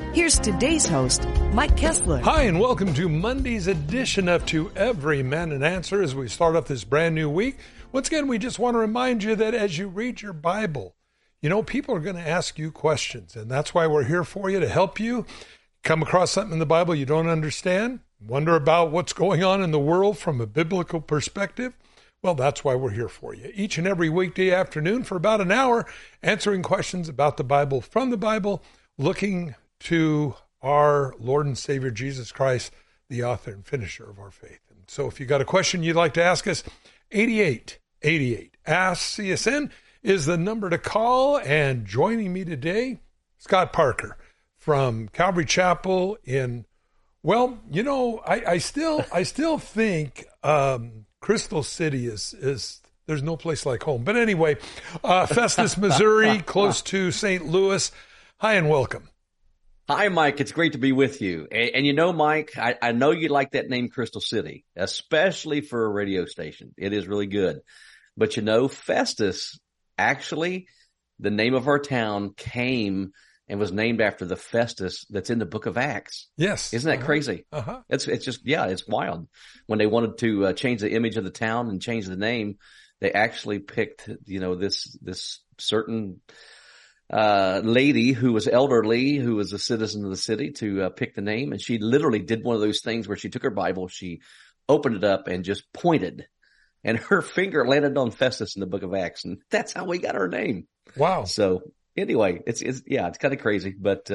Here's today's host, Mike Kessler. Hi, and welcome to Monday's edition of To Every Man an Answer as we start off this brand new week. Once again, we just want to remind you that as you read your Bible, you know, people are going to ask you questions, and that's why we're here for you, to help you come across something in the Bible you don't understand, wonder about what's going on in the world from a biblical perspective. Well, that's why we're here for you. Each and every weekday afternoon for about an hour, answering questions about the Bible, from the Bible, looking to our Lord and Savior, Jesus Christ, the author and finisher of our faith. And so if you got a question you'd like to ask us, 8888 Ask CSN is the number to call. And joining me today, Scott Parker from Calvary Chapel in, well, you know, I still think Crystal City is there's no place like home. But anyway, Festus, Missouri, close to St. Louis. Hi and welcome. Hi, Mike. It's great to be with you. And you know, Mike, I know you like that name Crystal City, especially for a radio station. It is really good. But you know, Festus, actually, the name of our town came and was named after the Festus that's in the book of Acts. Yes. Isn't that crazy? Uh-huh. It's just, yeah, it's wild. When they wanted to change the image of the town and change the name, they actually picked, you know, this certain lady who was elderly, who was a citizen of the city, to pick the name. And she literally did one of those things where she took her Bible, she opened it up and just pointed, and her finger landed on Festus in the book of Acts. And that's how we got her name. Wow. So anyway, it's kind of crazy, but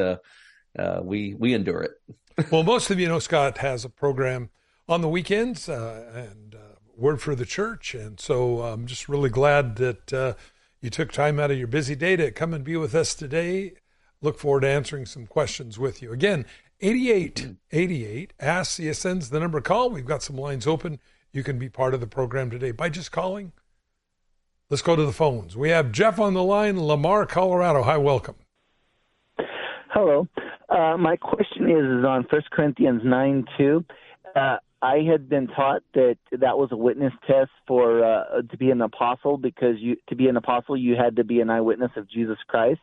we endure it. Well, most of you know Scott has a program on the weekends and Word for the Church. And so I'm just really glad that you took time out of your busy day to come and be with us today. Look forward to answering some questions with you. Again, 8888 Ask CSN's the number to call. We've got some lines open. You can be part of the program today by just calling. Let's go to the phones. We have Jeff on the line, Lamar, Colorado. Hi, welcome. Hello. My question is on 1 Corinthians 9:2. I had been taught that was a witness test for to be an apostle, because to be an apostle you had to be an eyewitness of Jesus Christ.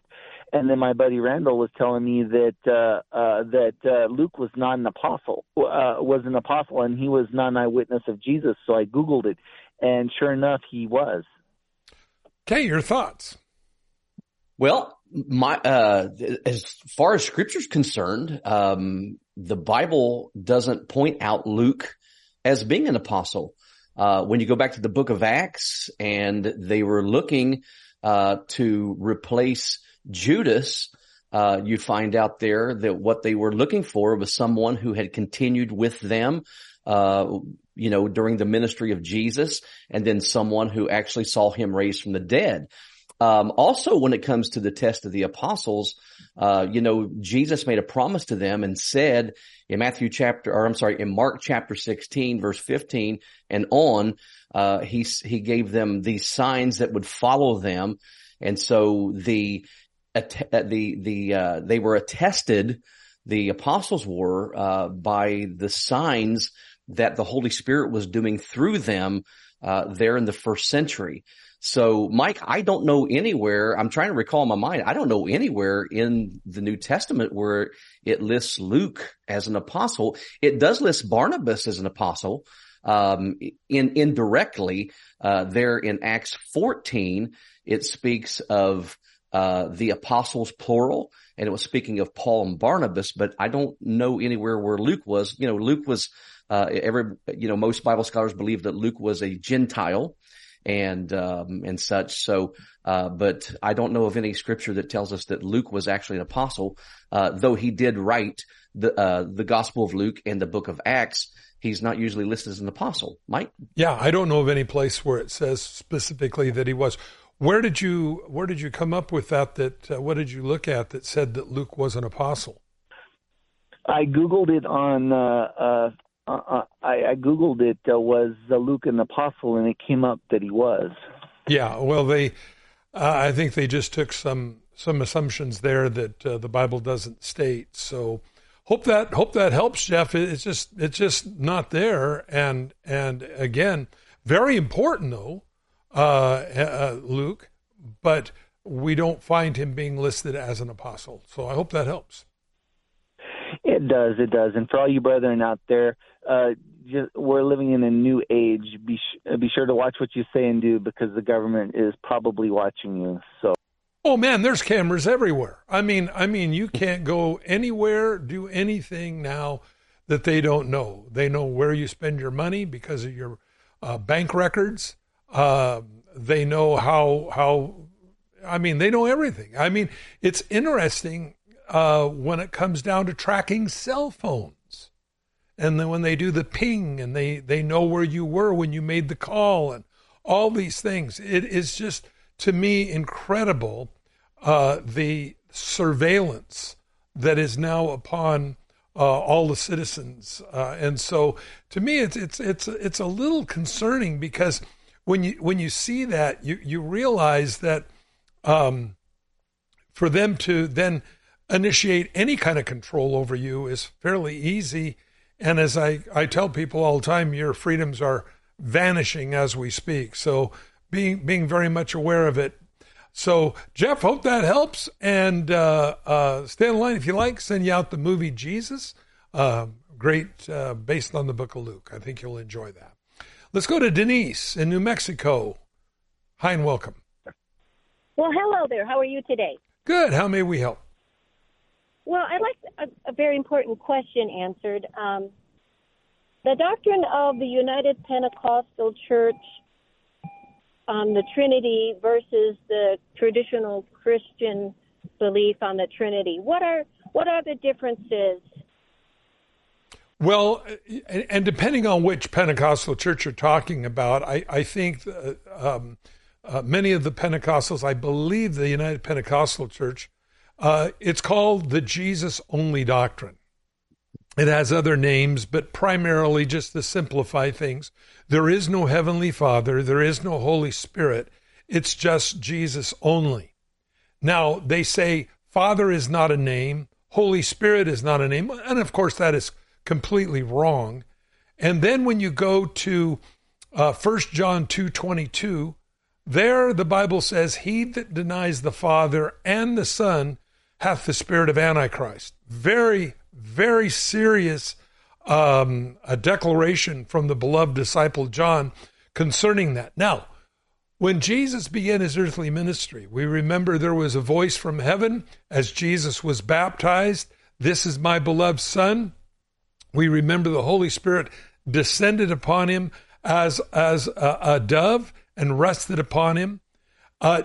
And then my buddy Randall was telling me that Luke was not an apostle, and he was not an eyewitness of Jesus. So I Googled it, and sure enough, he was. Okay, your thoughts. Well, my as far as Scripture's concerned, the Bible doesn't point out Luke as being an apostle. When you go back to the book of Acts, and they were looking to replace Judas, you find out there that what they were looking for was someone who had continued with them, you know, during the ministry of Jesus, and then someone who actually saw him raised from the dead. Also, when it comes to the test of the apostles, you know, Jesus made a promise to them and said in Mark chapter 16, verse 15 and on, he gave them these signs that would follow them. And so they were attested, the apostles were, by the signs that the Holy Spirit was doing through them, there in the first century. So, Mike, I don't know anywhere, I'm trying to recall in my mind, I don't know anywhere in the New Testament where it lists Luke as an apostle. It does list Barnabas as an apostle, indirectly, there in Acts 14, it speaks of, the apostles plural, and it was speaking of Paul and Barnabas, but I don't know anywhere where Luke was. You know, Luke was, most Bible scholars believe that Luke was a Gentile, and such. So, but I don't know of any scripture that tells us that Luke was actually an apostle, though he did write the Gospel of Luke and the book of Acts. He's not usually listed as an apostle. Mike? Yeah, I don't know of any place where it says specifically that he was. Where did you come up with that? What did you look at that said that Luke was an apostle? I Googled it on, I I Googled it, was Luke an apostle, and it came up that he was. Yeah, well, they, I think they just took some assumptions there that the Bible doesn't state. So hope that helps, Jeff. It's just not there. And again, very important though, Luke, but we don't find him being listed as an apostle. So I hope that helps. It does. And for all you brethren out there, we're living in a new age. Be sure to watch what you say and do, because the government is probably watching you. So. Oh man, there's cameras everywhere. I mean, you can't go anywhere, do anything now that they don't know. They know where you spend your money because of your bank records. They know how. I mean, they know everything. I mean, it's interesting when it comes down to tracking cell phones, and then when they do the ping, and they know where you were when you made the call, and all these things. It is just, to me, incredible, the surveillance that is now upon all the citizens, and so to me, it's a little concerning, because when you see that, you realize that for them to then initiate any kind of control over you is fairly easy. And as I tell people all the time, your freedoms are vanishing as we speak. So. Being very much aware of it. So, Jeff, hope that helps. And stay in line if you like. Send you out the movie Jesus. Great, based on the book of Luke. I think you'll enjoy that. Let's go to Denise in New Mexico. Hi and welcome. Well, hello there. How are you today? Good. How may we help? Well, I'd like a very important question answered. The doctrine of the United Pentecostal Church, on the Trinity versus the traditional Christian belief on the Trinity. What are the differences? Well, and depending on which Pentecostal church you're talking about, I think many of the Pentecostals, I believe the United Pentecostal Church, it's called the Jesus-only doctrine. It has other names, but primarily, just to simplify things, there is no Heavenly Father, there is no Holy Spirit, it's just Jesus only. Now, they say Father is not a name, Holy Spirit is not a name, and of course that is completely wrong. And then when you go to 1 John 2:22, there the Bible says, "He that denies the Father and the Son hath the spirit of Antichrist." Very serious a declaration from the beloved disciple John concerning that. Now, when Jesus began his earthly ministry, we remember there was a voice from heaven as Jesus was baptized, "This is my beloved Son." We remember the Holy Spirit descended upon him as a dove and rested upon him.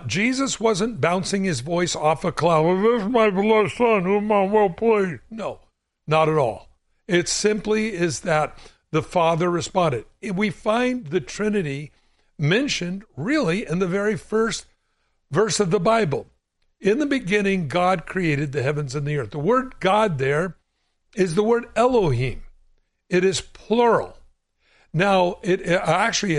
Jesus wasn't bouncing his voice off a cloud. "This is my beloved Son, whom I'm well pleased." No. Not at all. It simply is that the Father responded. We find the Trinity mentioned really in the very first verse of the Bible. In the beginning, God created the heavens and the earth. The word God there is the word Elohim. It is plural. Now, it's actually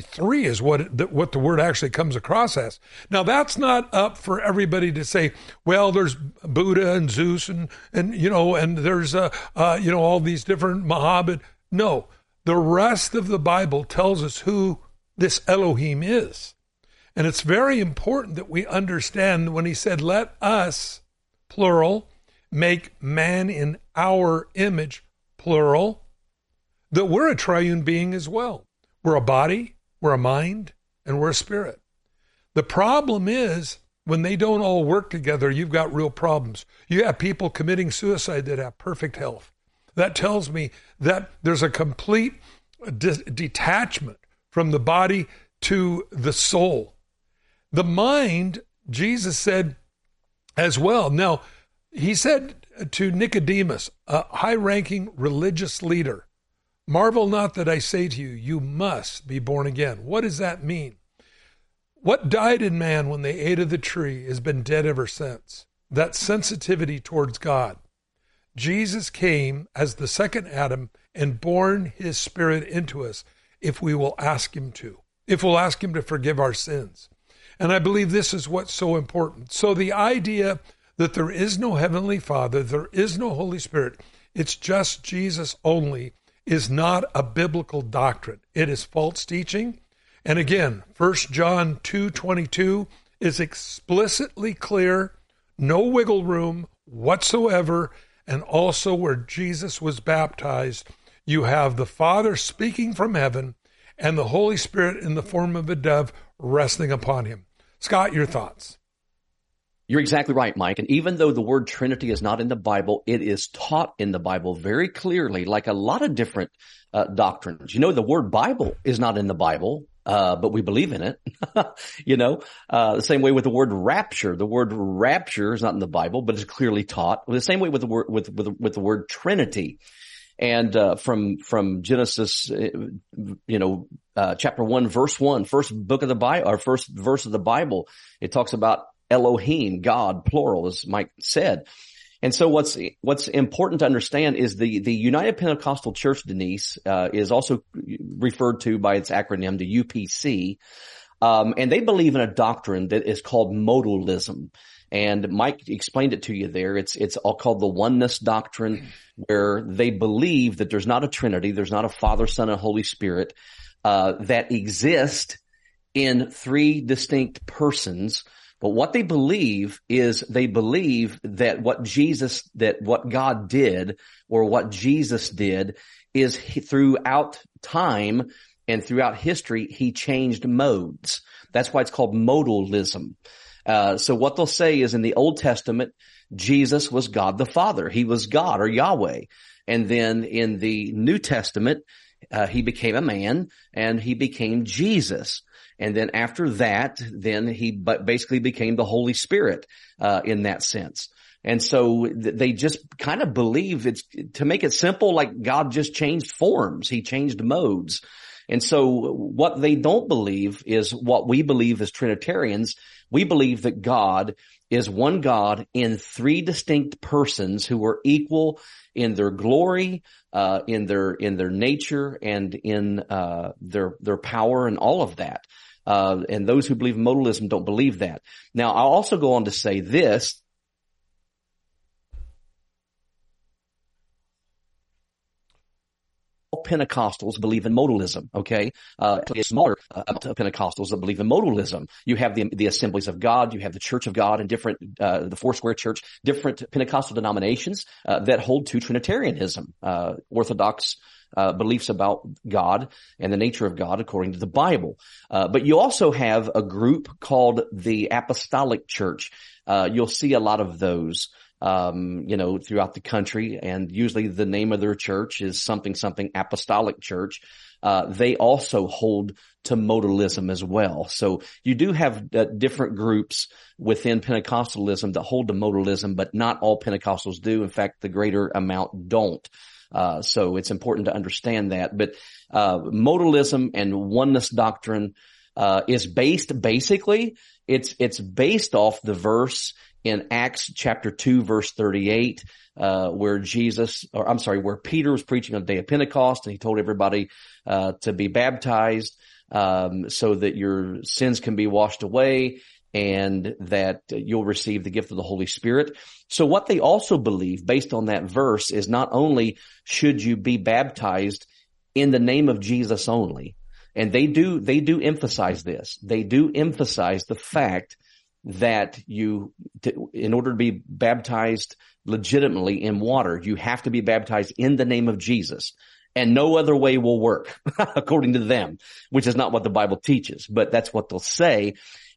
three is what the word actually comes across as. Now, that's not up for everybody to say, well, there's Buddha and Zeus and there's all these different Muhammad. No, the rest of the Bible tells us who this Elohim is, and it's very important that we understand when he said, "Let us," plural, "make man in our image," plural, that we're a triune being as well. We're a body, we're a mind, and we're a spirit. The problem is when they don't all work together, you've got real problems. You have people committing suicide that have perfect health. That tells me that there's a complete detachment from the body to the soul. The mind, Jesus said as well. Now, he said to Nicodemus, a high-ranking religious leader, "Marvel not that I say to you, you must be born again." What does that mean? What died in man when they ate of the tree has been dead ever since. That sensitivity towards God. Jesus came as the second Adam and born his Spirit into us if we will ask him to, if we'll ask him to forgive our sins. And I believe this is what's so important. So the idea that there is no Heavenly Father, there is no Holy Spirit, it's just Jesus only, is not a biblical doctrine. It is false teaching. And again, 1 John 2:22 is explicitly clear, no wiggle room whatsoever. And also where Jesus was baptized, you have the Father speaking from heaven and the Holy Spirit in the form of a dove resting upon him. Scott, your thoughts. You're exactly right, Mike. And even though the word Trinity is not in the Bible, it is taught in the Bible very clearly, like a lot of different doctrines. You know, the word Bible is not in the Bible, but we believe in it. You know, the same way with the word rapture. The word rapture is not in the Bible, but it's clearly taught. The same way with the word, with the word Trinity. And from Genesis, you know, chapter 1, verse 1, first book of the Bible, or first verse of the Bible, it talks about Elohim, God, plural, as Mike said. And so what's important to understand is the United Pentecostal Church, Denise, is also referred to by its acronym, the UPC. And they believe in a doctrine that is called modalism. And Mike explained it to you there. It's all called the oneness doctrine, where they believe that there's not a Trinity, there's not a Father, Son, and Holy Spirit, that exist in three distinct persons. But what they believe is they believe that what God did, or what Jesus did, is throughout time and throughout history, he changed modes. That's why it's called modalism. So what they'll say is, in the Old Testament, Jesus was God the Father. He was God, or Yahweh. And then in the New Testament, he became a man and he became Jesus. And then after that, then he basically became the Holy Spirit, in that sense. And so they just kind of believe it's, to make it simple, like God just changed forms. He changed modes. And so what they don't believe is what we believe as Trinitarians. We believe that God is one God in three distinct persons who are equal in their glory, in their nature, and in their power, and all of that. And those who believe modalism don't believe that. Now, I'll also go on to say this. Pentecostals believe in modalism, okay? It's smaller Pentecostals that believe in modalism. You have the Assemblies of God, you have the Church of God, and different, the Four Square Church, different Pentecostal denominations that hold to Trinitarianism, Orthodox beliefs about God and the nature of God according to the Bible. But you also have a group called the Apostolic Church. You'll see a lot of those you know, throughout the country, and usually the name of their church is something Apostolic Church. They also hold to modalism as well. So you do have different groups within Pentecostalism that hold to modalism, but not all Pentecostals do. In fact, the greater amount don't. So it's important to understand that. But modalism and oneness doctrine is based, basically, it's based off the verse in Acts chapter 2, verse 38, where Peter was preaching on the day of Pentecost, and he told everybody to be baptized so that your sins can be washed away and that you'll receive the gift of the Holy Spirit. So what they also believe, based on that verse, is not only should you be baptized in the name of Jesus only, and they do emphasize this. They do emphasize the fact that in order to be baptized legitimately in water, you have to be baptized in the name of Jesus, and no other way will work, according to them, which is not what the Bible teaches, but that's what they'll say.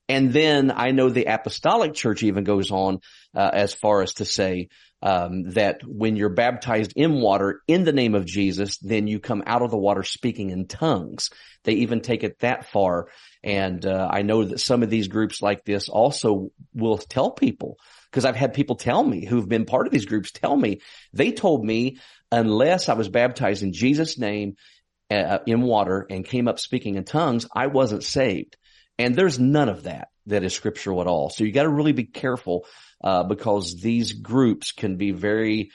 And then I know the Apostolic Church even goes on as far as to say that when you're baptized in water in the name of Jesus, then you come out of the water speaking in tongues. They even take it that far. And I know that some of these groups like this also will tell people, because I've had people tell me who've been part of these groups tell me, they told me, unless I was baptized in Jesus' name in water and came up speaking in tongues, I wasn't saved. And there's none of that. that is scriptural at all. So you got to really be careful, because these groups can be very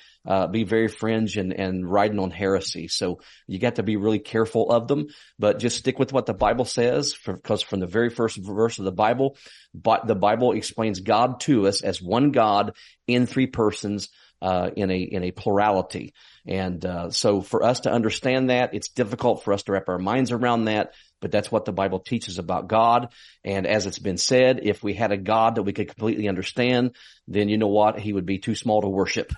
fringe and riding on heresy. So you got to be really careful of them, but just stick with what the Bible says, because from the very first verse of the Bible, but the Bible explains God to us as one God in three persons, in a plurality. And, so for us to understand that, it's difficult for us to wrap our minds around that, but that's what the Bible teaches about God. And as it's been said, if we had a God that we could completely understand, then you know what? He would be too small to worship.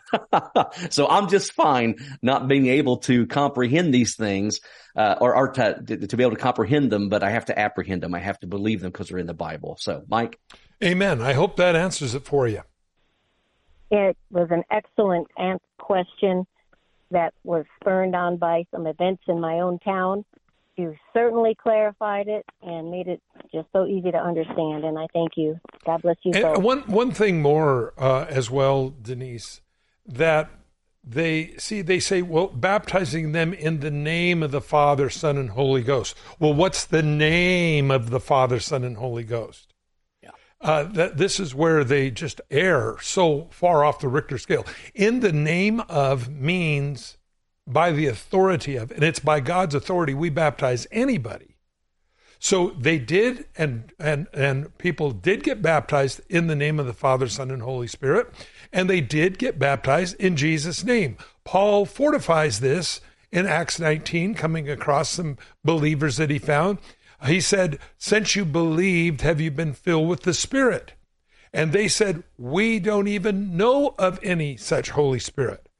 So I'm just fine not being able to comprehend these things, or to be able to comprehend them, but I have to apprehend them. I have to believe them because they're in the Bible. So, Mike. Amen. I hope that answers it for you. It was an excellent question that was spurred on by some events in my own town. You certainly clarified it and made it just so easy to understand, and I thank you. God bless you both. One thing more as well, Denise, that they say, well, baptizing them in the name of the Father, Son, and Holy Ghost. Well, what's the name of the Father, Son, and Holy Ghost? This is where they just err so far off the Richter scale. In the name of means by the authority of, and it's by God's authority we baptize anybody. So they did, and people did get baptized in the name of the Father, Son, and Holy Spirit, and they did get baptized in Jesus' name. Paul fortifies this in Acts 19, coming across some believers that he found. He said, since you believed, have you been filled with the Spirit? And they said, we don't even know of any such Holy Spirit.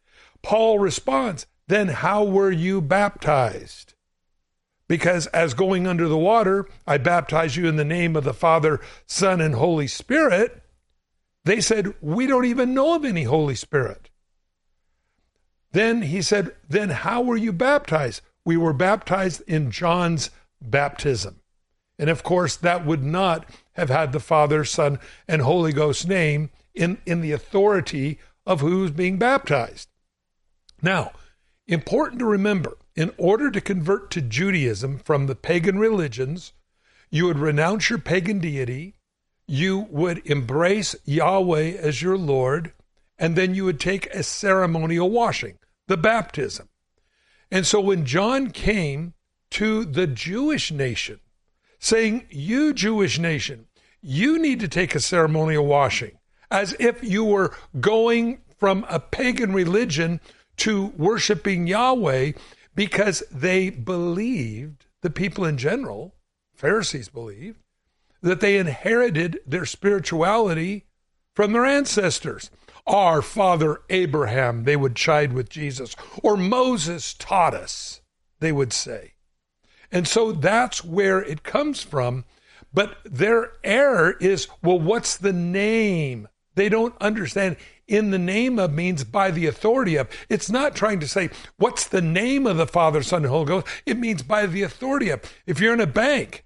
Paul responds, then how were you baptized? Because as going under the water, I baptize you in the name of the Father, Son, and Holy Spirit. They said, we don't even know of any Holy Spirit. Then he said, then how were you baptized? We were baptized in John's baptism. And of course, that would not have had the Father, Son, and Holy Ghost name in the authority of who's being baptized. Now, important to remember, in order to convert to Judaism from the pagan religions, you would renounce your pagan deity, you would embrace Yahweh as your Lord, and then you would take a ceremonial washing, the baptism. And so when John came to the Jewish nation, saying, you Jewish nation, you need to take a ceremonial washing, as if you were going from a pagan religion to worshiping Yahweh, because they believed, the people in general, Pharisees believed, that they inherited their spirituality from their ancestors. Our father Abraham, they would chide with Jesus, or Moses taught us, they would say. And so that's where it comes from. But their error is, well, what's the name? They don't understand in the name of means by the authority of. It's not trying to say, what's the name of the Father, Son, and Holy Ghost? It means by the authority of. If you're in a bank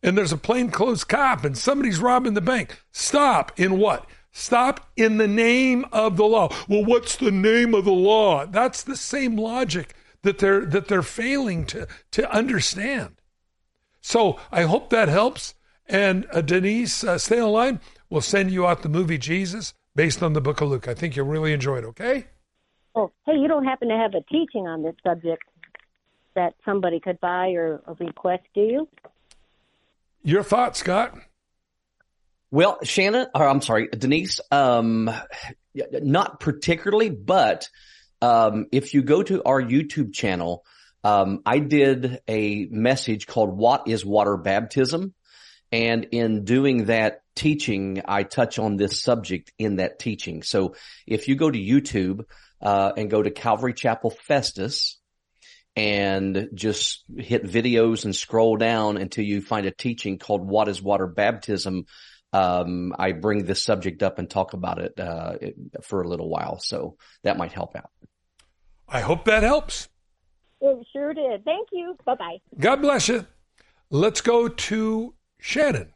and there's a plainclothes cop and somebody's robbing the bank, stop in what? Stop in the name of the law. Well, what's the name of the law? That's the same logic that they're failing to understand. So I hope that helps. And Denise, stay online. We'll send you out the movie Jesus based on the book of Luke. I think you'll really enjoy it, okay? Oh, hey, you don't happen to have a teaching on this subject that somebody could buy or request, do you? Your thoughts, Scott? Well, Denise, not particularly, but... if you go to our YouTube channel, I did a message called What is Water Baptism? And in doing that teaching, I touch on this subject in that teaching. So if you go to YouTube, and go to Calvary Chapel Festus and just hit videos and scroll down until you find a teaching called What is Water Baptism? I bring this subject up and talk about it, for a little while. So that might help out. I hope that helps. It sure did. Thank you. Bye-bye. God bless you. Let's go to Shannon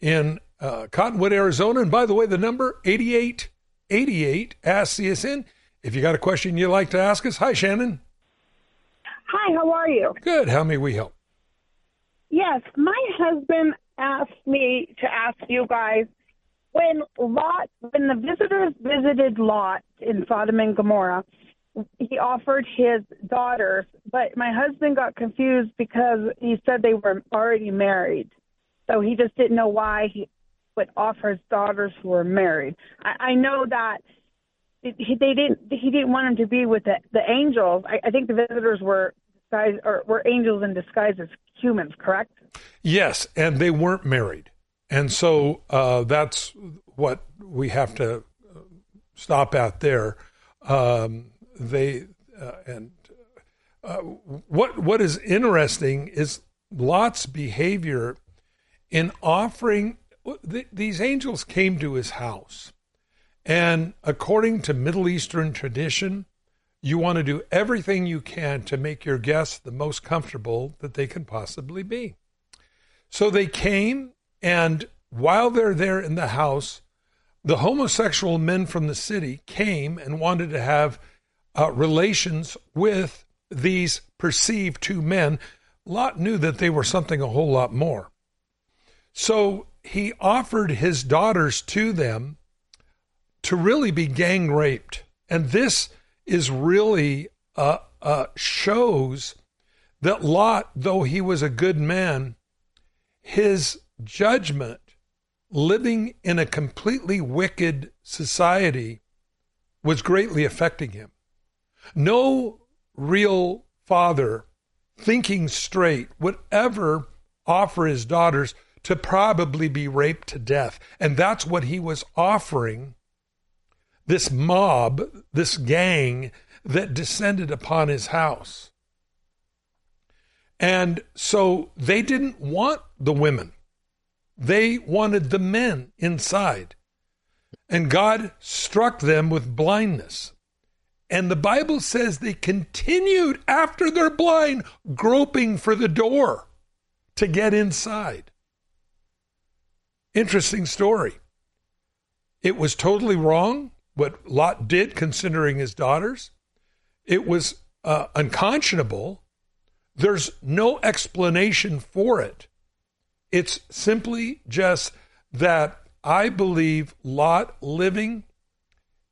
in Cottonwood, Arizona. And by the way, the number 8888, Ask CSN. If you got a question you'd like to ask us. Hi, Shannon. Hi, how are you? Good. How may we help? Yes, my husband asked me to ask you guys, when the visitors visited Lot in Sodom and Gomorrah, he offered his daughters, but my husband got confused because he said they were already married. So he just didn't know why he would offer his daughters who were married. I know that he didn't want him to be with the angels. I think the visitors were disguised, or were angels in disguise as humans, correct? Yes, and they weren't married. And so that's what we have to stop at there. What is interesting is Lot's behavior in offering. These angels came to his house, and according to Middle Eastern tradition, you want to do everything you can to make your guests the most comfortable that they can possibly be. So they came, and while they're there in the house, the homosexual men from the city came and wanted to have relations with these perceived two men. Lot knew that they were something a whole lot more. So he offered his daughters to them to really be gang raped. And this is really shows that Lot, though he was a good man, his judgment, living in a completely wicked society, was greatly affecting him. No real father thinking straight would ever offer his daughters to probably be raped to death. And that's what he was offering this mob, this gang that descended upon his house. And so they didn't want the women. They wanted the men inside. And God struck them with blindness. And the Bible says they continued after they're blind, groping for the door to get inside. Interesting story. It was totally wrong what Lot did considering his daughters. It was unconscionable. There's no explanation for it. It's simply just that I believe Lot living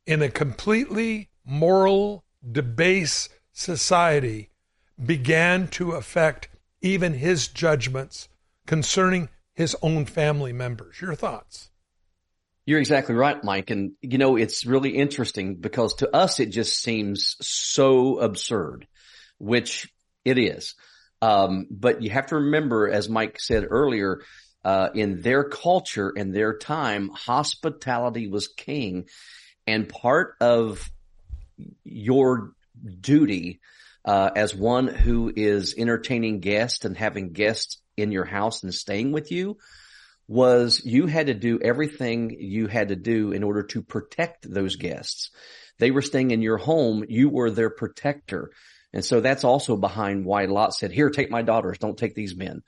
in a completely moral, debased society began to affect even his judgments concerning his own family members. Your thoughts? You're exactly right, Mike. And, you know, it's really interesting because to us it just seems so absurd, which it is. But you have to remember, as Mike said earlier, in their culture and their time, hospitality was king. And part of your duty as one who is entertaining guests and having guests in your house and staying with you was you had to do everything you had to do in order to protect those guests. They were staying in your home. You were their protector. And so that's also behind why Lot said, here, take my daughters, don't take these men,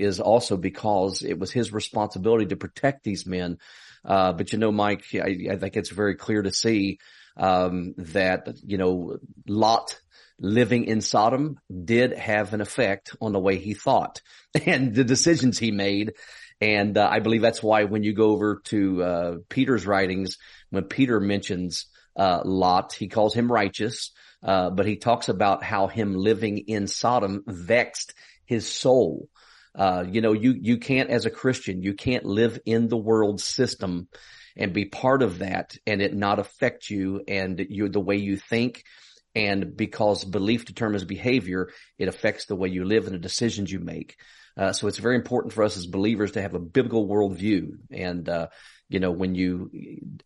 is also because it was his responsibility to protect these men. But, you know, Mike, I think it's very clear to see that, you know, Lot living in Sodom did have an effect on the way he thought and the decisions he made. And I believe that's why when you go over to Peter's writings, when Peter mentions Lot, he calls him righteous. But he talks about how him living in Sodom vexed his soul. You know, you can't, as a Christian, you can't live in the world system and be part of that and it not affect you and the way you think. And because belief determines behavior, it affects the way you live and the decisions you make. So it's very important for us as believers to have a biblical worldview. And, you know, when you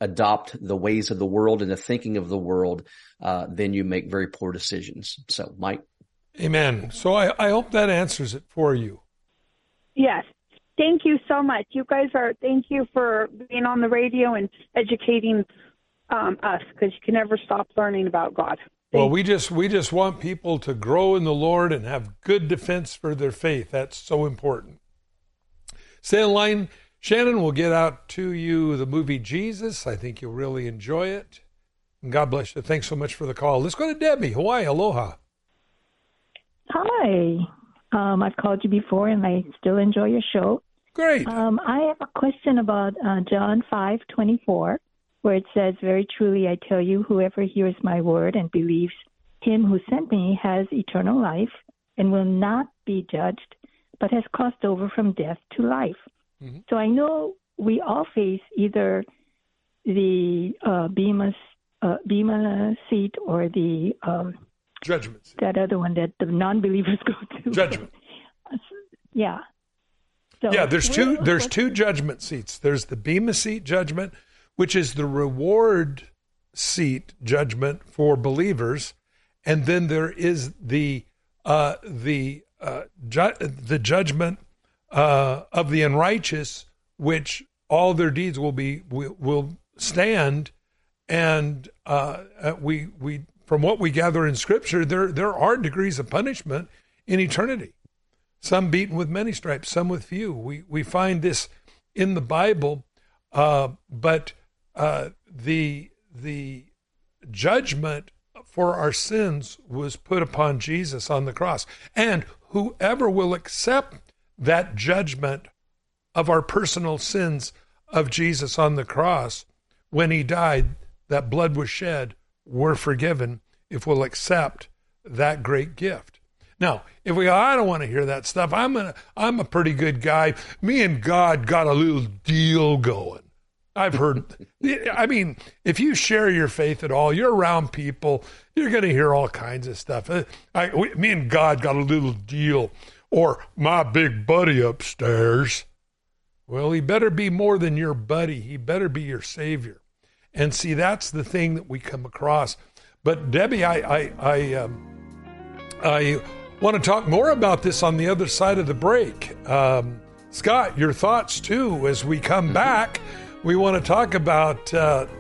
adopt the ways of the world and the thinking of the world, then you make very poor decisions. So, Mike. Amen. So I hope that answers it for you. Yes. Thank you so much. You guys are, thank you for being on the radio and educating us, because you can never stop learning about God. Well, we just want people to grow in the Lord and have good defense for their faith. That's so important. Stay in line. Shannon will get out to you the movie Jesus. I think you'll really enjoy it. And God bless you. Thanks so much for the call. Let's go to Debbie, Hawaii. Aloha. Hi. I've called you before, and I still enjoy your show. Great. I have a question about John 5:24, where it says, "Very truly I tell you, whoever hears my word and believes him who sent me has eternal life and will not be judged, but has crossed over from death to life." Mm-hmm. So I know we all face either the Bema seat or the judgment seat. That other one that the non-believers go to. Judgment. Yeah. So yeah, there's two judgment seats. There's the Bema seat judgment, which is the reward seat judgment for believers, and then there is the judgment of the unrighteous, which all their deeds will stand. And we from what we gather in Scripture, there are degrees of punishment in eternity. Some beaten with many stripes, some with few. We find this in the Bible, but the judgment for our sins was put upon Jesus on the cross. And whoever will accept that judgment of our personal sins of Jesus on the cross, when he died, that blood was shed, we're forgiven if we'll accept that great gift. Now, if we go, I don't want to hear that stuff. I'm a pretty good guy. Me and God got a little deal going. I've heard, I mean, if you share your faith at all, you're around people, you're going to hear all kinds of stuff. Me and God got a little deal. Or my big buddy upstairs. Well, he better be more than your buddy. He better be your Savior. And see, that's the thing that we come across. But Debbie, I want to talk more about this on the other side of the break. Scott, your thoughts too, as we come back. We want to talk about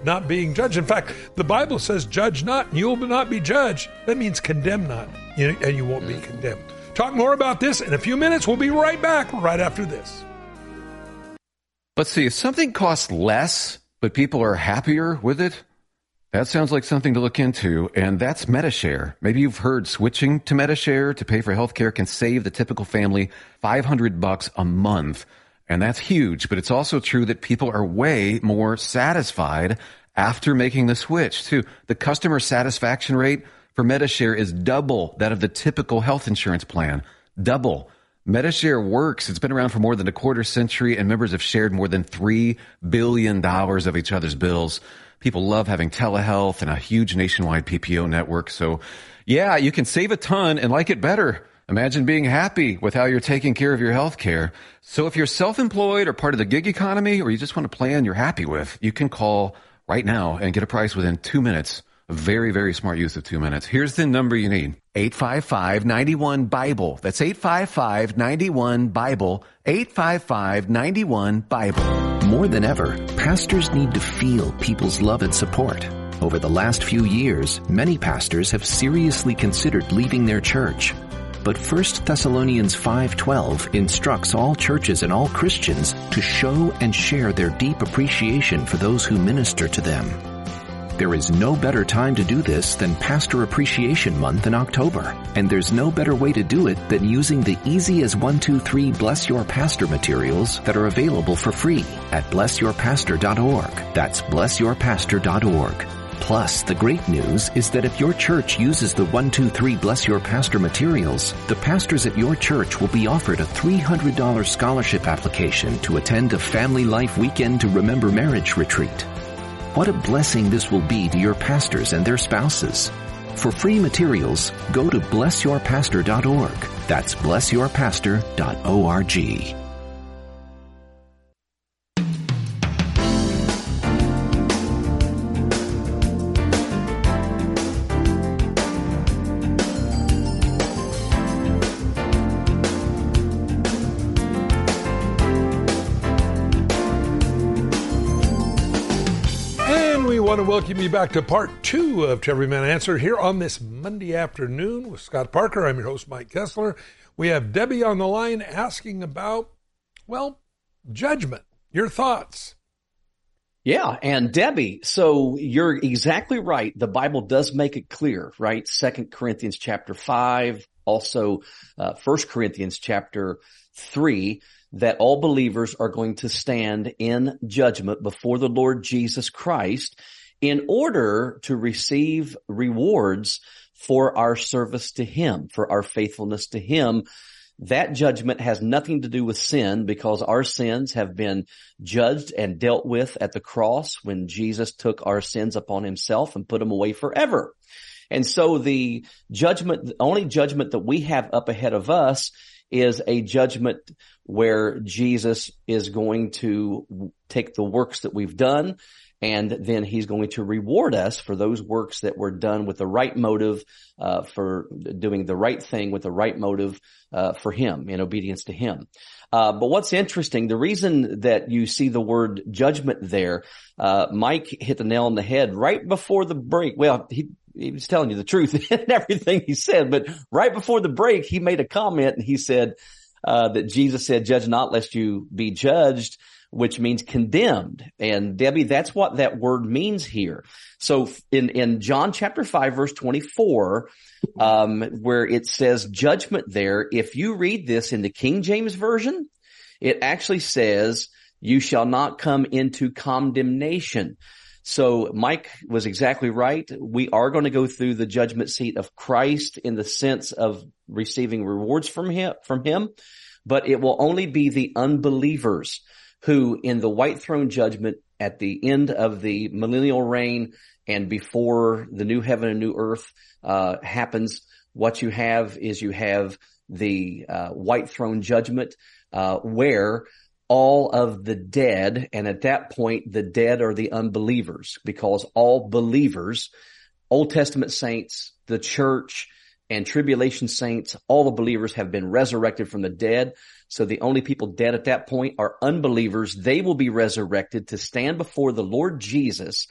not being judged. In fact, the Bible says, "Judge not, and you will not be judged." That means condemn not, and you won't be condemned. Talk more about this in a few minutes. We'll be right back right after this. Let's see, if something costs less, but people are happier with it, that sounds like something to look into, and that's MediShare. Maybe you've heard switching to MediShare to pay for healthcare can save the typical family $500 a month, and that's huge. But it's also true that people are way more satisfied after making the switch, too. The customer satisfaction rate for MediShare is double that of the typical health insurance plan. Double. MediShare works. It's been around for more than a quarter century, and members have shared more than $3 billion of each other's bills. People love having telehealth and a huge nationwide PPO network. So, yeah, you can save a ton and like it better. Imagine being happy with how you're taking care of your health care. So if you're self-employed or part of the gig economy, or you just want a plan you're happy with, you can call right now and get a price within 2 minutes. A very, very smart use of 2 minutes. Here's the number you need. 855-91-BIBLE. That's 855-91-BIBLE. 855-91-BIBLE. More than ever, pastors need to feel people's love and support. Over the last few years, many pastors have seriously considered leaving their church. But 1 Thessalonians 5:12 instructs all churches and all Christians to show and share their deep appreciation for those who minister to them. There is no better time to do this than Pastor Appreciation Month in October. And there's no better way to do it than using the easy as 1, 2, 3 Bless Your Pastor materials that are available for free at blessyourpastor.org. That's blessyourpastor.org. Plus, the great news is that if your church uses the 1, 2, 3 Bless Your Pastor materials, the pastors at your church will be offered a $300 scholarship application to attend a Family Life Weekend to Remember Marriage retreat. What a blessing this will be to your pastors and their spouses. For free materials, go to blessyourpastor.org. That's blessyourpastor.org. Welcome you back to part 2 of To Every Man an Answer here on this Monday afternoon with Scott Parker. I'm your host, Mike Kessler. We have Debbie on the line asking about, well, judgment. Your thoughts. Yeah, and Debbie, so you're exactly right. The Bible does make it clear, right? 2 Corinthians chapter 5, also 1 Corinthians chapter 3. that all believers are going to stand in judgment before the Lord Jesus Christ in order to receive rewards for our service to Him, for our faithfulness to Him. That judgment has nothing to do with sin because our sins have been judged and dealt with at the cross when Jesus took our sins upon Himself and put them away forever. And so the judgment, the only judgment that we have up ahead of us is a judgment where Jesus is going to take the works that we've done, and then He's going to reward us for those works that were done with the right motive, for doing the right thing with the right motive, for Him, in obedience to Him. But what's interesting, the reason that you see the word judgment there, Mike hit the nail on the head right before the break. Well, he was telling you the truth in everything he said, but right before the break, he made a comment and he said, that Jesus said, "Judge not lest you be judged," which means condemned. And Debbie, that's what that word means here. So in John chapter 5, verse 24, where it says judgment there, if you read this in the King James Version, it actually says, "You shall not come into condemnation." So Mike was exactly right. We are going to go through the judgment seat of Christ in the sense of receiving rewards from him, but it will only be the unbelievers who in the white throne judgment at the end of the millennial reign and before the new heaven and new earth happens, what you have is you have the white throne judgment where all of the dead, and at that point the dead are the unbelievers, because all believers, Old Testament saints, the church, and tribulation saints, all the believers have been resurrected from the dead. So the only people dead at that point are unbelievers. They will be resurrected to stand before the Lord Jesus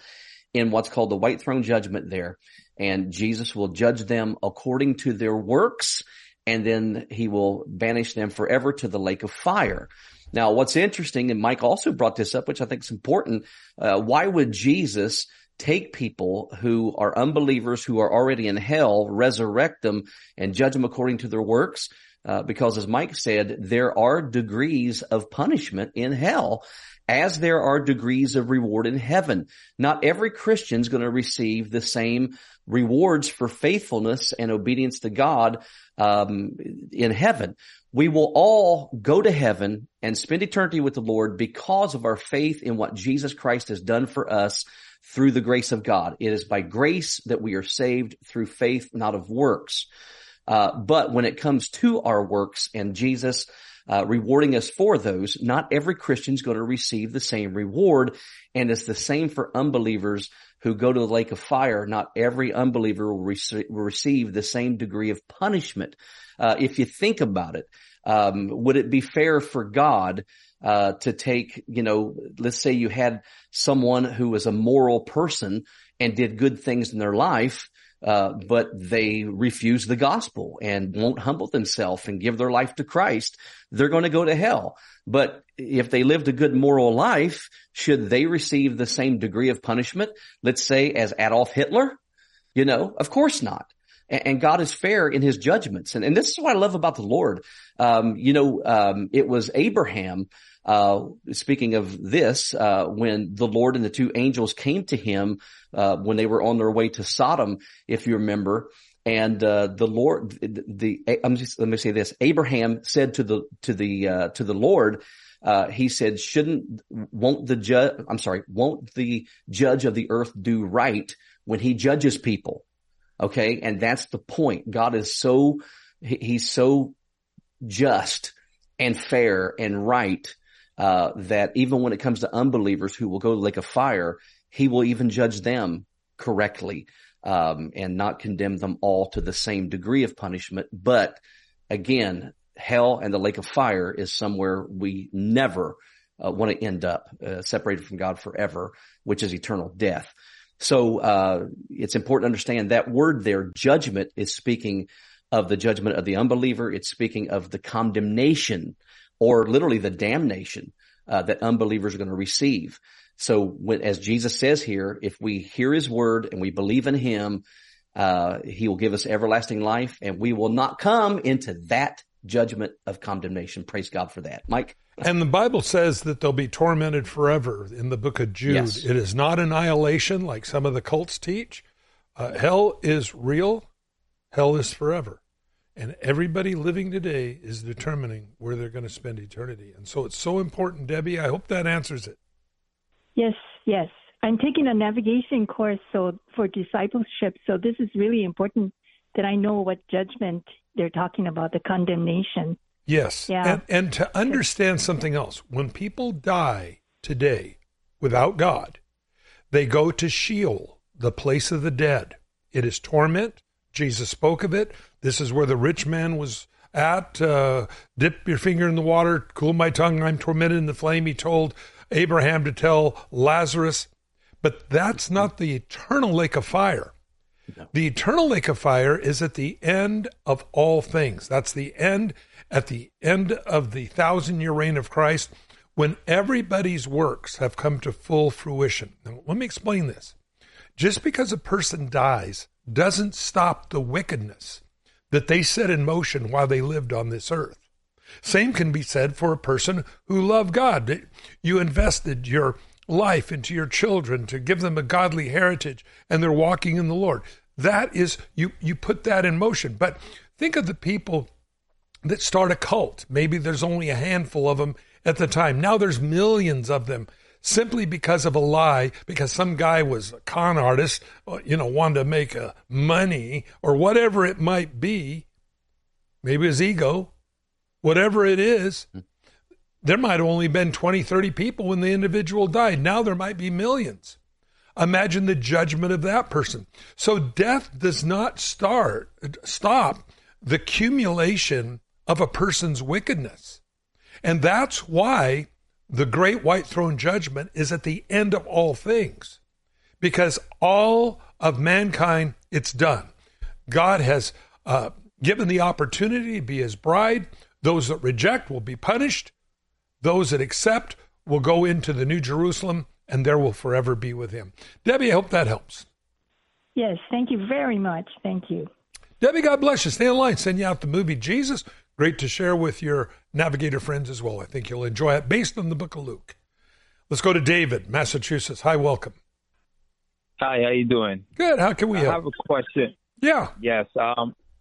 in what's called the white throne judgment there. And Jesus will judge them according to their works, and then He will banish them forever to the lake of fire. Now, what's interesting, and Mike also brought this up, which I think is important, why would Jesus take people who are unbelievers, who are already in hell, resurrect them, and judge them according to their works? Because as Mike said, there are degrees of punishment in hell as there are degrees of reward in heaven. Not every Christian's going to receive the same rewards for faithfulness and obedience to God in heaven. We will all go to heaven and spend eternity with the Lord because of our faith in what Jesus Christ has done for us through the grace of God. It is by grace that we are saved through faith, not of works. But when it comes to our works and Jesus rewarding us for those, not every Christian's going to receive the same reward, and it's the same for unbelievers who go to the lake of fire. Not every unbeliever will receive the same degree of punishment. If you think about it, would it be fair for God to take, let's say you had someone who was a moral person and did good things in their life, but they refuse the gospel and won't humble themselves and give their life to Christ, they're going to go to hell. But if they lived a good moral life, should they receive the same degree of punishment, let's say, as Adolf Hitler? Of course not. And God is fair in His judgments. And this is what I love about the Lord. It was Abraham, speaking of this, when the Lord and the two angels came to him, when they were on their way to Sodom, if you remember. And, Abraham said to the Lord, he said, won't the judge of the earth do right when he judges people? Okay. And that's the point. God is he's so just and fair and right, that even when it comes to unbelievers who will go to the lake of fire, He will even judge them correctly, and not condemn them all to the same degree of punishment. But again, hell and the lake of fire is somewhere we never want to end up, separated from God forever, which is eternal death. So, it's important to understand that word there, judgment, is speaking of the judgment of the unbeliever. It's speaking of the condemnation, or literally the damnation, that unbelievers are going to receive. So as Jesus says here, if we hear His word and we believe in Him, He will give us everlasting life, and we will not come into that judgment of condemnation. Praise God for that. Mike? And the Bible says that they'll be tormented forever in the book of Jude. Yes. It is not annihilation like some of the cults teach. Hell is real. Hell is forever. And everybody living today is determining where they're going to spend eternity. And so it's so important, Debbie. I hope that answers it. Yes, yes. I'm taking a navigation course for discipleship, so this is really important that I know what judgment they're talking about, the condemnation. Yes, yeah. And to understand something else, when people die today without God, they go to Sheol, the place of the dead. It is torment. Jesus spoke of it. This is where the rich man was at. Dip your finger in the water, cool my tongue, I'm tormented in the flame, he told Abraham to tell Lazarus. But that's not the eternal lake of fire. No. The eternal lake of fire is at the end of all things. That's the end, at the end of the 1,000-year reign of Christ, when everybody's works have come to full fruition. Now, let me explain this. Just because a person dies doesn't stop the wickedness that they set in motion while they lived on this earth. Same can be said for a person who loved God. You invested your life into your children to give them a godly heritage, and they're walking in the Lord. That is, you put that in motion. But think of the people that start a cult. Maybe there's only a handful of them at the time. Now there's millions of them simply because of a lie, because some guy was a con artist, wanted to make money or whatever it might be. Maybe his ego, whatever it is. There might have only been 20, 30 people when the individual died. Now there might be millions. Imagine the judgment of that person. So death does not stop the accumulation of a person's wickedness. And that's why the great white throne judgment is at the end of all things. Because all of mankind, it's done. God has given the opportunity to be his bride. Those that reject will be punished. Those that accept will go into the New Jerusalem, and there will forever be with him. Debbie, I hope that helps. Yes, thank you very much. Thank you. Debbie, God bless you. Stay in line. Send you out the movie Jesus. Great to share with your Navigator friends as well. I think you'll enjoy it, based on the book of Luke. Let's go to David, Massachusetts. Hi, welcome. Hi, how you doing? Good. How can we help? I have a question. Yeah. Yes.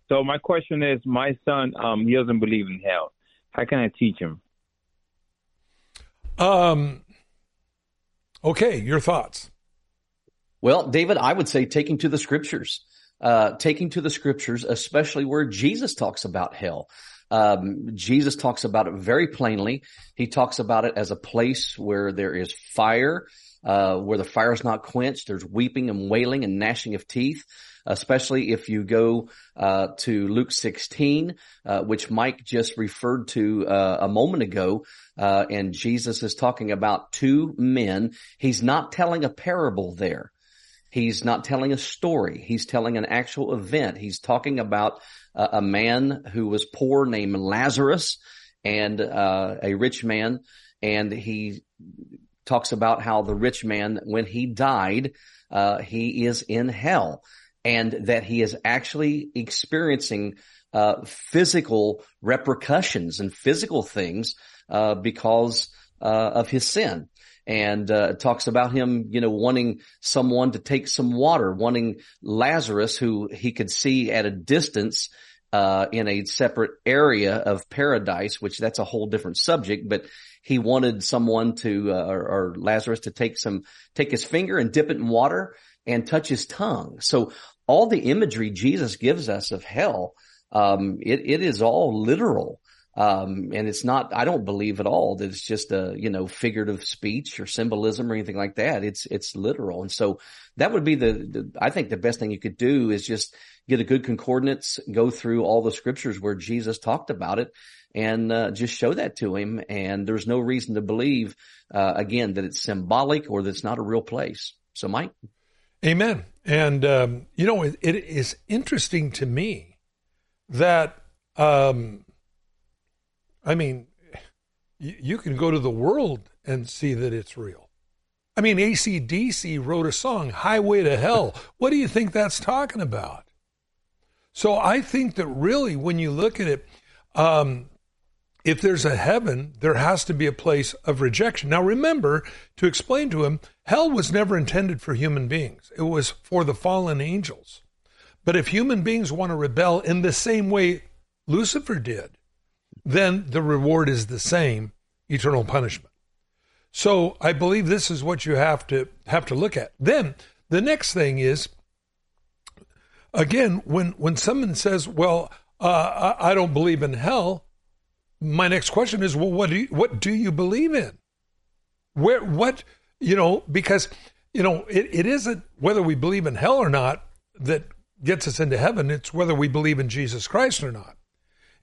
So my question is, my son, he doesn't believe in hell. How can I teach him? Okay, your thoughts. Well, David, I would say taking to the scriptures, especially where Jesus talks about hell. Jesus talks about it very plainly. He talks about it as a place where there is fire, where the fire is not quenched. There's weeping and wailing and gnashing of teeth. Especially if you go to Luke 16, which Mike just referred to a moment ago, and Jesus is talking about two men. He's not telling a parable there. He's not telling a story. He's telling an actual event. He's talking about a man who was poor named Lazarus and a rich man, and he talks about how the rich man, when he died, he is in hell. And that he is actually experiencing physical repercussions and physical things because of his sin. And it talks about him, wanting someone to take some water, wanting Lazarus, who he could see at a distance in a separate area of paradise, which that's a whole different subject, but he wanted someone to, or Lazarus to take his finger and dip it in water and touch his tongue. So all the imagery Jesus gives us of hell, it is all literal. And it's not, I don't believe at all that it's just a, figurative speech or symbolism or anything like that. It's literal. And so that would be I think the best thing you could do is just get a good concordance, go through all the scriptures where Jesus talked about it, and just show that to him. And there's no reason to believe, again, that it's symbolic or that it's not a real place. So Mike? Amen. And, it is interesting to me that, you can go to the world and see that it's real. I mean, AC/DC wrote a song, Highway to Hell. What do you think that's talking about? So I think that really when you look at it, if there's a heaven, there has to be a place of rejection. Now, remember, to explain to him, hell was never intended for human beings. It was for the fallen angels. But if human beings want to rebel in the same way Lucifer did, then the reward is the same, eternal punishment. So I believe this is what you have to look at. Then the next thing is, again, when someone says, well, I don't believe in hell, my next question is, well, what do you believe in? It isn't whether we believe in hell or not that gets us into heaven. It's whether we believe in Jesus Christ or not.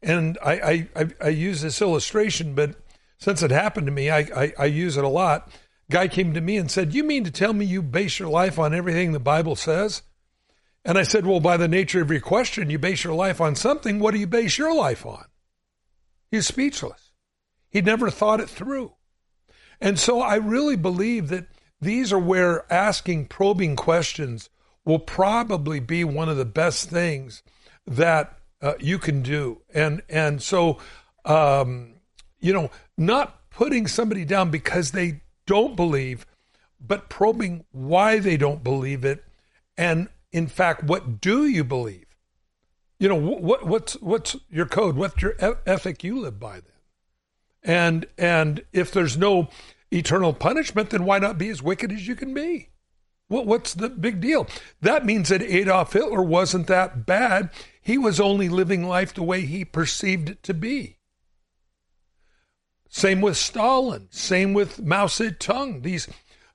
And I use this illustration, but since it happened to me, I use it a lot. Guy came to me and said, you mean to tell me you base your life on everything the Bible says? And I said, well, by the nature of your question, you base your life on something. What do you base your life on? He's speechless. He never thought it through. And so I really believe that these are where asking probing questions will probably be one of the best things that you can do. And so, not putting somebody down because they don't believe, but probing why they don't believe it. And in fact, what do you believe? What's your code? What's your ethic you live by then? And if there's no eternal punishment, then why not be as wicked as you can be? What's the big deal? That means that Adolf Hitler wasn't that bad. He was only living life the way he perceived it to be. Same with Stalin. Same with Mao Zedong.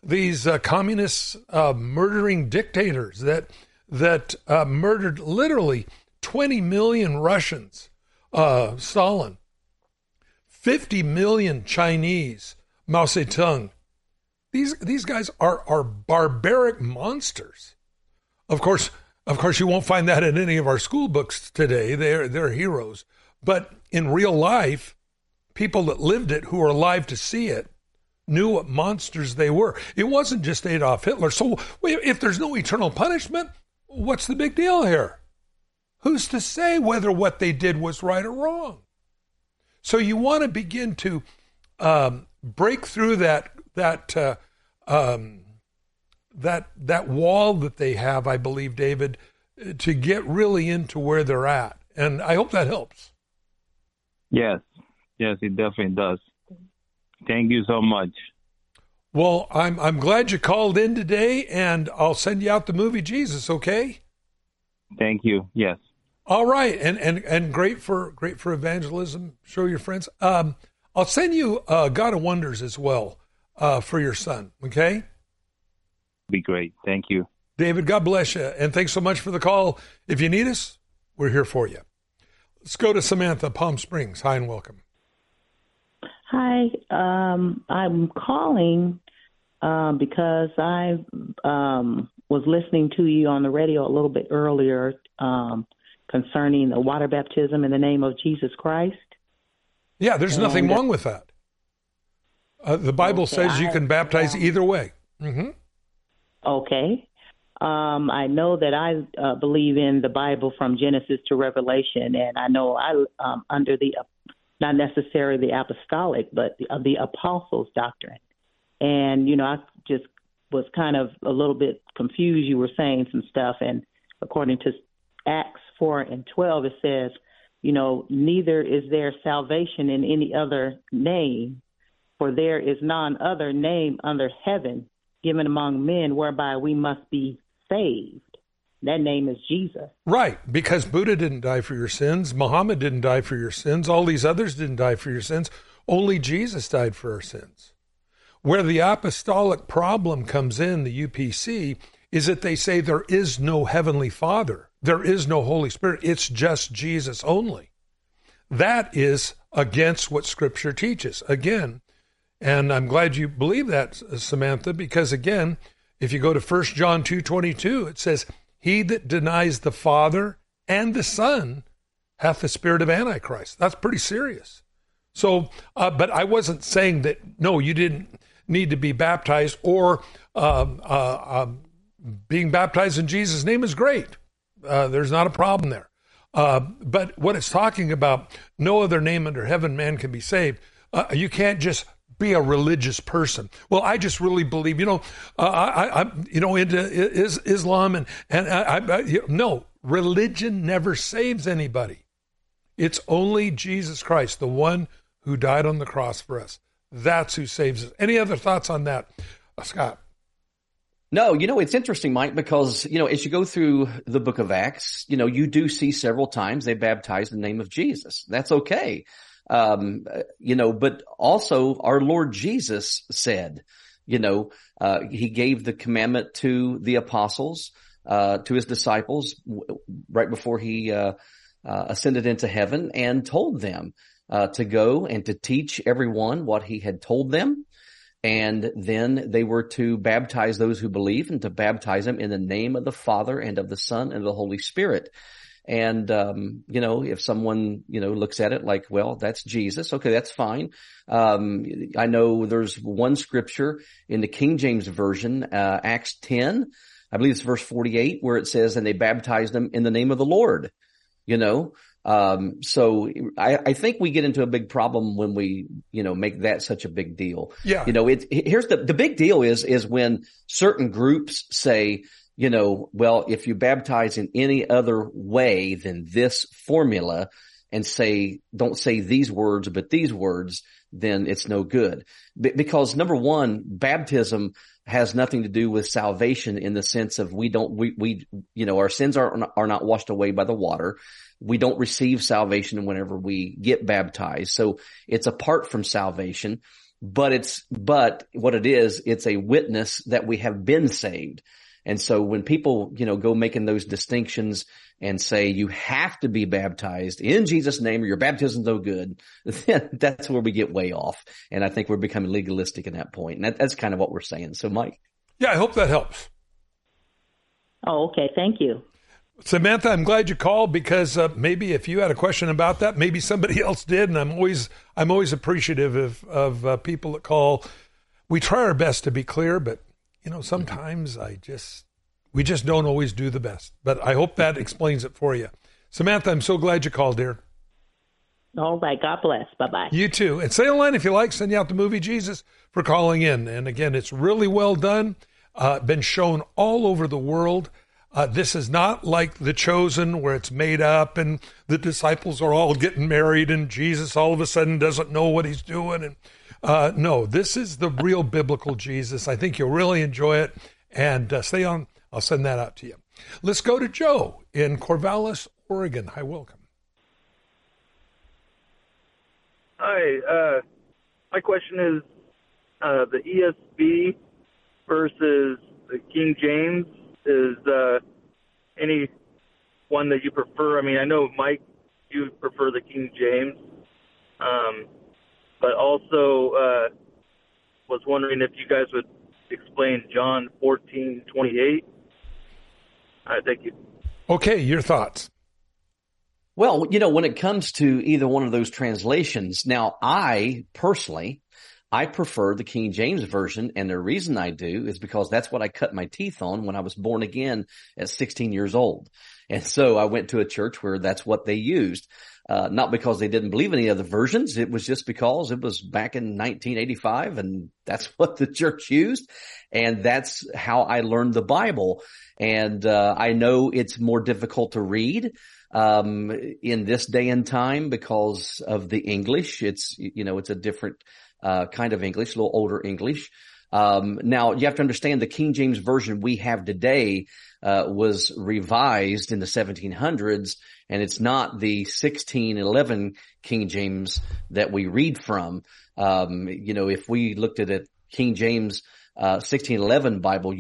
These communist murdering dictators that murdered literally 20 million Russians. Stalin, 50 million Chinese. Mao Zedong. These guys are barbaric monsters. Of course, you won't find that in any of our school books today. They're heroes. But in real life, people that lived it, who are alive to see it, knew what monsters they were. It wasn't just Adolf Hitler. So if there's no eternal punishment, what's the big deal here? Who's to say whether what they did was right or wrong? So you want to begin to break through that wall that they have, I believe, David, to get really into where they're at. And I hope that helps. Yes, it definitely does. Thank you so much. Well, I'm glad you called in today, and I'll send you out the movie Jesus, okay? Thank you. Yes. All right, and great for evangelism. Show your friends. I'll send you God of Wonders as well. For your son, okay? Be great. Thank you. David, God bless you, and thanks so much for the call. If you need us, we're here for you. Let's go to Samantha, Palm Springs. Hi, and welcome. Hi. I'm calling because I was listening to you on the radio a little bit earlier concerning the water baptism in the name of Jesus Christ. Yeah, there's nothing wrong with that. The Bible says you can baptize either way. Mm-hmm. Okay. I know that I believe in the Bible from Genesis to Revelation, and I know I under the, not necessarily the apostolic, but the apostles' doctrine. And, I just was kind of a little bit confused. You were saying some stuff, and according to Acts 4:12, it says, neither is there salvation in any other name, for there is none other name under heaven given among men whereby we must be saved. That name is Jesus. Right, because Buddha didn't die for your sins. Muhammad didn't die for your sins. All these others didn't die for your sins. Only Jesus died for our sins. Where the apostolic problem comes in, the UPC, is that they say there is no heavenly Father. There is no Holy Spirit. It's just Jesus only. That is against what Scripture teaches. Again, and I'm glad you believe that, Samantha, because, again, if you go to 1 John 2:22, it says, he that denies the Father and the Son hath the spirit of Antichrist. That's pretty serious. So, but I wasn't saying that, no, you didn't need to be baptized, or being baptized in Jesus' name is great. There's not a problem there. But what it's talking about, no other name under heaven man can be saved. You can't just be a religious person. Well, I just really believe, into Islam no, religion never saves anybody. It's only Jesus Christ, the one who died on the cross for us. That's who saves us. Any other thoughts on that, Scott? No, it's interesting, Mike, because, as you go through the book of Acts, you do see several times they baptize in the name of Jesus. That's okay. But also our Lord Jesus said, he gave the commandment to the apostles, to his disciples right before he ascended into heaven, and told them to go and to teach everyone what he had told them. And then they were to baptize those who believe, and to baptize them in the name of the Father and of the Son and of the Holy Spirit. And, if someone, looks at it like, well, that's Jesus. Okay, that's fine. I know there's one scripture in the King James Version, Acts 10, I believe it's verse 48, where it says, and they baptized them in the name of the Lord, So I think we get into a big problem when we, make that such a big deal. Yeah. Here's the big deal is when certain groups say, well, if you baptize in any other way than this formula, and say, don't say these words, but these words, then it's no good. Because number one, baptism has nothing to do with salvation, in the sense of we our sins are not washed away by the water. We don't receive salvation whenever we get baptized. So it's apart from salvation, but what it is, it's a witness that we have been saved. And so when people, go making those distinctions and say you have to be baptized in Jesus' name or your baptism's no good, then that's where we get way off. And I think we're becoming legalistic at that point. And that's kind of what we're saying. So, Mike. Yeah, I hope that helps. Oh, okay. Thank you. Samantha, I'm glad you called, because maybe if you had a question about that, maybe somebody else did. And I'm always appreciative of people that call. We try our best to be clear, but sometimes we just don't always do the best. But I hope that explains it for you. Samantha, I'm so glad you called, dear. All right. God bless. Bye-bye. You too. And stay online if you like. Send you out the movie Jesus for calling in. And again, it's really well done. Been shown all over the world. This is not like The Chosen, where it's made up and the disciples are all getting married and Jesus all of a sudden doesn't know what he's doing. And no, this is the real biblical Jesus. I think you'll really enjoy it. And stay on. I'll send that out to you. Let's go to Joe in Corvallis, Oregon. Hi, welcome. Hi. My question is the ESV versus the King James. Is any one that you prefer? I mean, I know, Mike, you prefer the King James. But also was wondering if you guys would explain John 14:28. All right, thank you. Okay, your thoughts. Well, when it comes to either one of those translations, now I prefer the King James Version, and the reason I do is because that's what I cut my teeth on when I was born again at 16 years old. And so I went to a church where that's what they used. Not because they didn't believe any other versions. It was just because it was back in 1985 and that's what the church used. And that's how I learned the Bible. And, I know it's more difficult to read, in this day and time because of the English. It's, it's a different, kind of English, a little older English. Now you have to understand the King James Version we have today, was revised in the 1700s, and it's not the 1611 King James that we read from. If we looked at a King James 1611 Bible,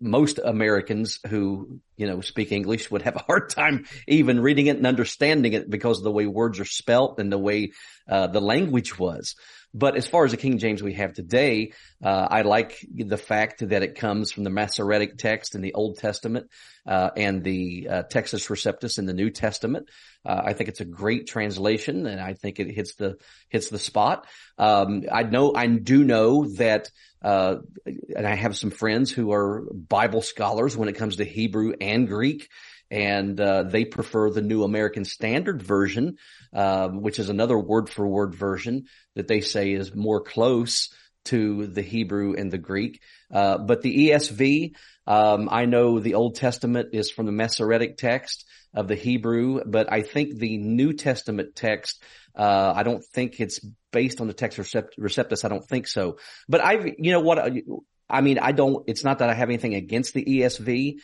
most Americans who, speak English would have a hard time even reading it and understanding it because of the way words are spelt and the way the language was. But as far as the King James we have today, I like the fact that it comes from the Masoretic text in the Old Testament and the Textus Receptus in the New Testament. I think it's a great translation, and I think it hits the spot. I do know that, and I have some friends who are Bible scholars when it comes to Hebrew and Greek. and they prefer the New American Standard Version, which is another word-for-word version that they say is more close to the Hebrew and the Greek. But the ESV, I know the Old Testament is from the Masoretic text of the Hebrew, but I think the New Testament text, I don't think it's based on the text Receptus. I don't think so. But it's not that I have anything against the ESV.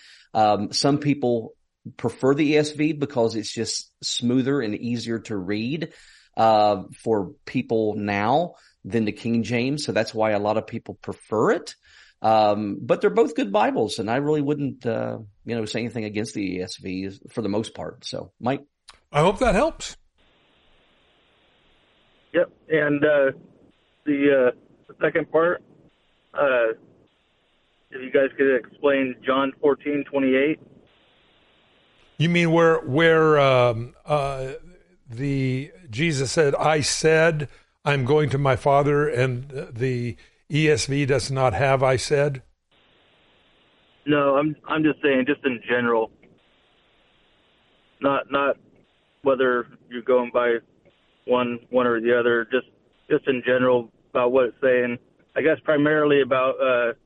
Some people prefer the ESV because it's just smoother and easier to read, for people now than the King James. So that's why a lot of people prefer it. But they're both good Bibles, and I really wouldn't, say anything against the ESV for the most part. So, Mike, I hope that helps. Yep, and the second part, if you guys could explain John 14:28. You mean where the Jesus said, "I said I'm going to my Father," and the ESV does not have "I said"? No, I'm just saying just in general. Not whether you're going by one or the other, just in general about what it's saying. I guess primarily about the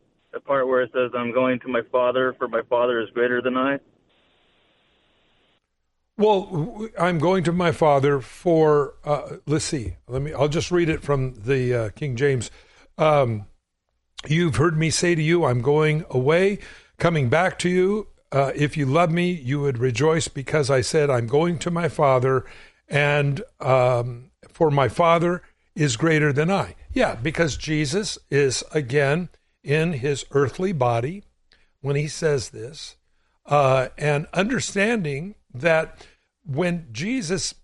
part where it says, "I'm going to my Father, for my Father is greater than I." Well, "I'm going to my Father for," I'll just read it from the King James. "You've heard me say to you, I'm going away, coming back to you. If you love me, you would rejoice because I said, I'm going to my Father, and for my Father is greater than I." Yeah, because Jesus is, again, in his earthly body when he says this, and understanding that when Jesus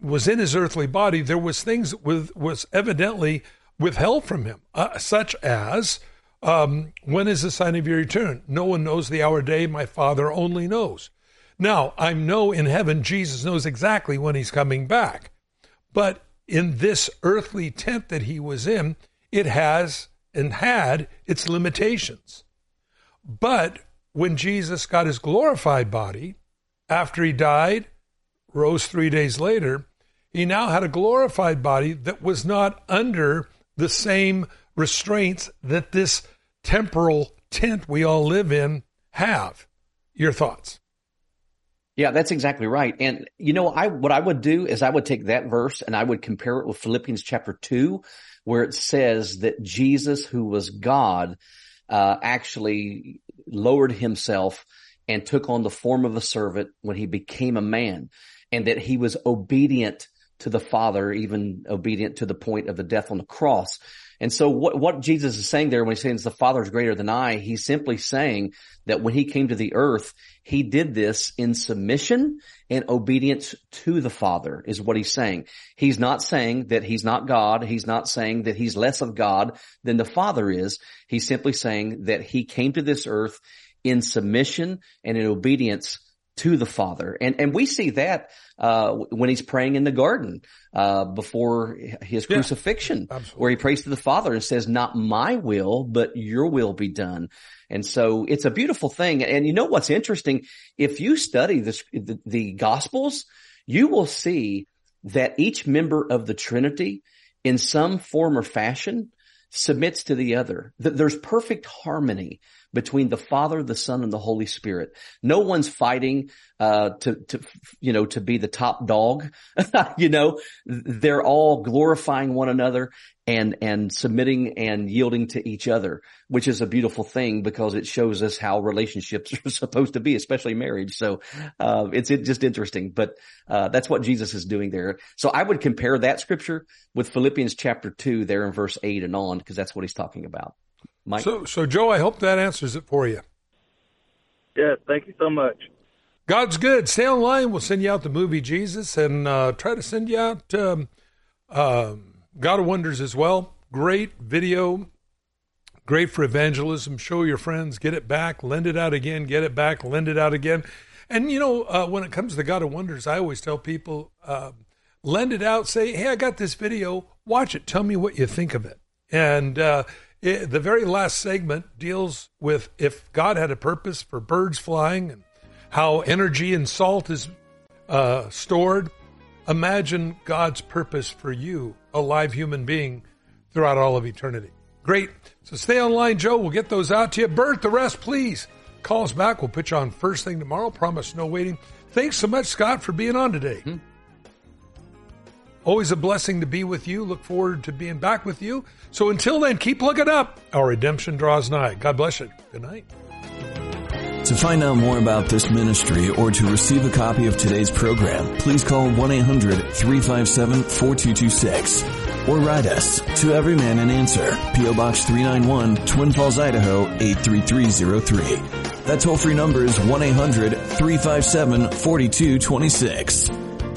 was in his earthly body, there was things was evidently withheld from him, such as, "When is the sign of your return? No one knows the hour or day, my Father only knows." Now, I know in heaven Jesus knows exactly when he's coming back, but in this earthly tent that he was in, it has and had its limitations. But when Jesus got his glorified body, after he died, rose 3 days later, he now had a glorified body that was not under the same restraints that this temporal tent we all live in have. Your thoughts? Yeah, that's exactly right. And, what I would do is I would take that verse and I would compare it with Philippians chapter 2, where it says that Jesus, who was God, actually lowered himself and took on the form of a servant when he became a man, and that he was obedient to the Father, even obedient to the point of the death on the cross. And so what Jesus is saying there when he's saying the Father is greater than I, he's simply saying that when he came to the earth, he did this in submission and obedience to the Father is what he's saying. He's not saying that he's not God. He's not saying that he's less of God than the Father is. He's simply saying that he came to this earth in submission and in obedience to the Father. And we see that when he's praying in the garden before his crucifixion, absolutely, where he prays to the Father and says, "Not my will, but your will be done." And so it's a beautiful thing. And you know what's interesting? If you study the Gospels, you will see that each member of the Trinity in some form or fashion submits to the other. There's perfect harmony between the Father, the Son, and the Holy Spirit. No one's fighting to be the top dog. They're all glorifying one another and submitting and yielding to each other, which is a beautiful thing because it shows us how relationships are supposed to be, especially marriage. So it's just interesting, but that's what Jesus is doing there. So I would compare that scripture with Philippians chapter 2 there in verse 8 and on, because that's what he's talking about. Mike? So Joe, I hope that answers it for you. Yeah, thank you so much. God's good. Stay online. We'll send you out the movie Jesus, and try to send you out God of Wonders as well. Great video. Great for evangelism. Show your friends. Get it back. Lend it out again. Get it back. Lend it out again. And, when it comes to God of Wonders, I always tell people, lend it out. Say, "Hey, I got this video. Watch it. Tell me what you think of it." And The very last segment deals with if God had a purpose for birds flying and how energy and salt is stored. Imagine God's purpose for you, a live human being, throughout all of eternity. Great. So stay online, Joe. We'll get those out to you. Bert, the rest, please. Call us back. We'll put you on first thing tomorrow. Promise no waiting. Thanks so much, Scott, for being on today. Always a blessing to be with you. Look forward to being back with you. So until then, keep looking up. Our redemption draws nigh. God bless you. Good night. To find out more about this ministry or to receive a copy of today's program, please call 1-800-357-4226 or write us To Every Man an Answer, P.O. Box 391, Twin Falls, Idaho 83303. That toll-free number is 1-800-357-4226.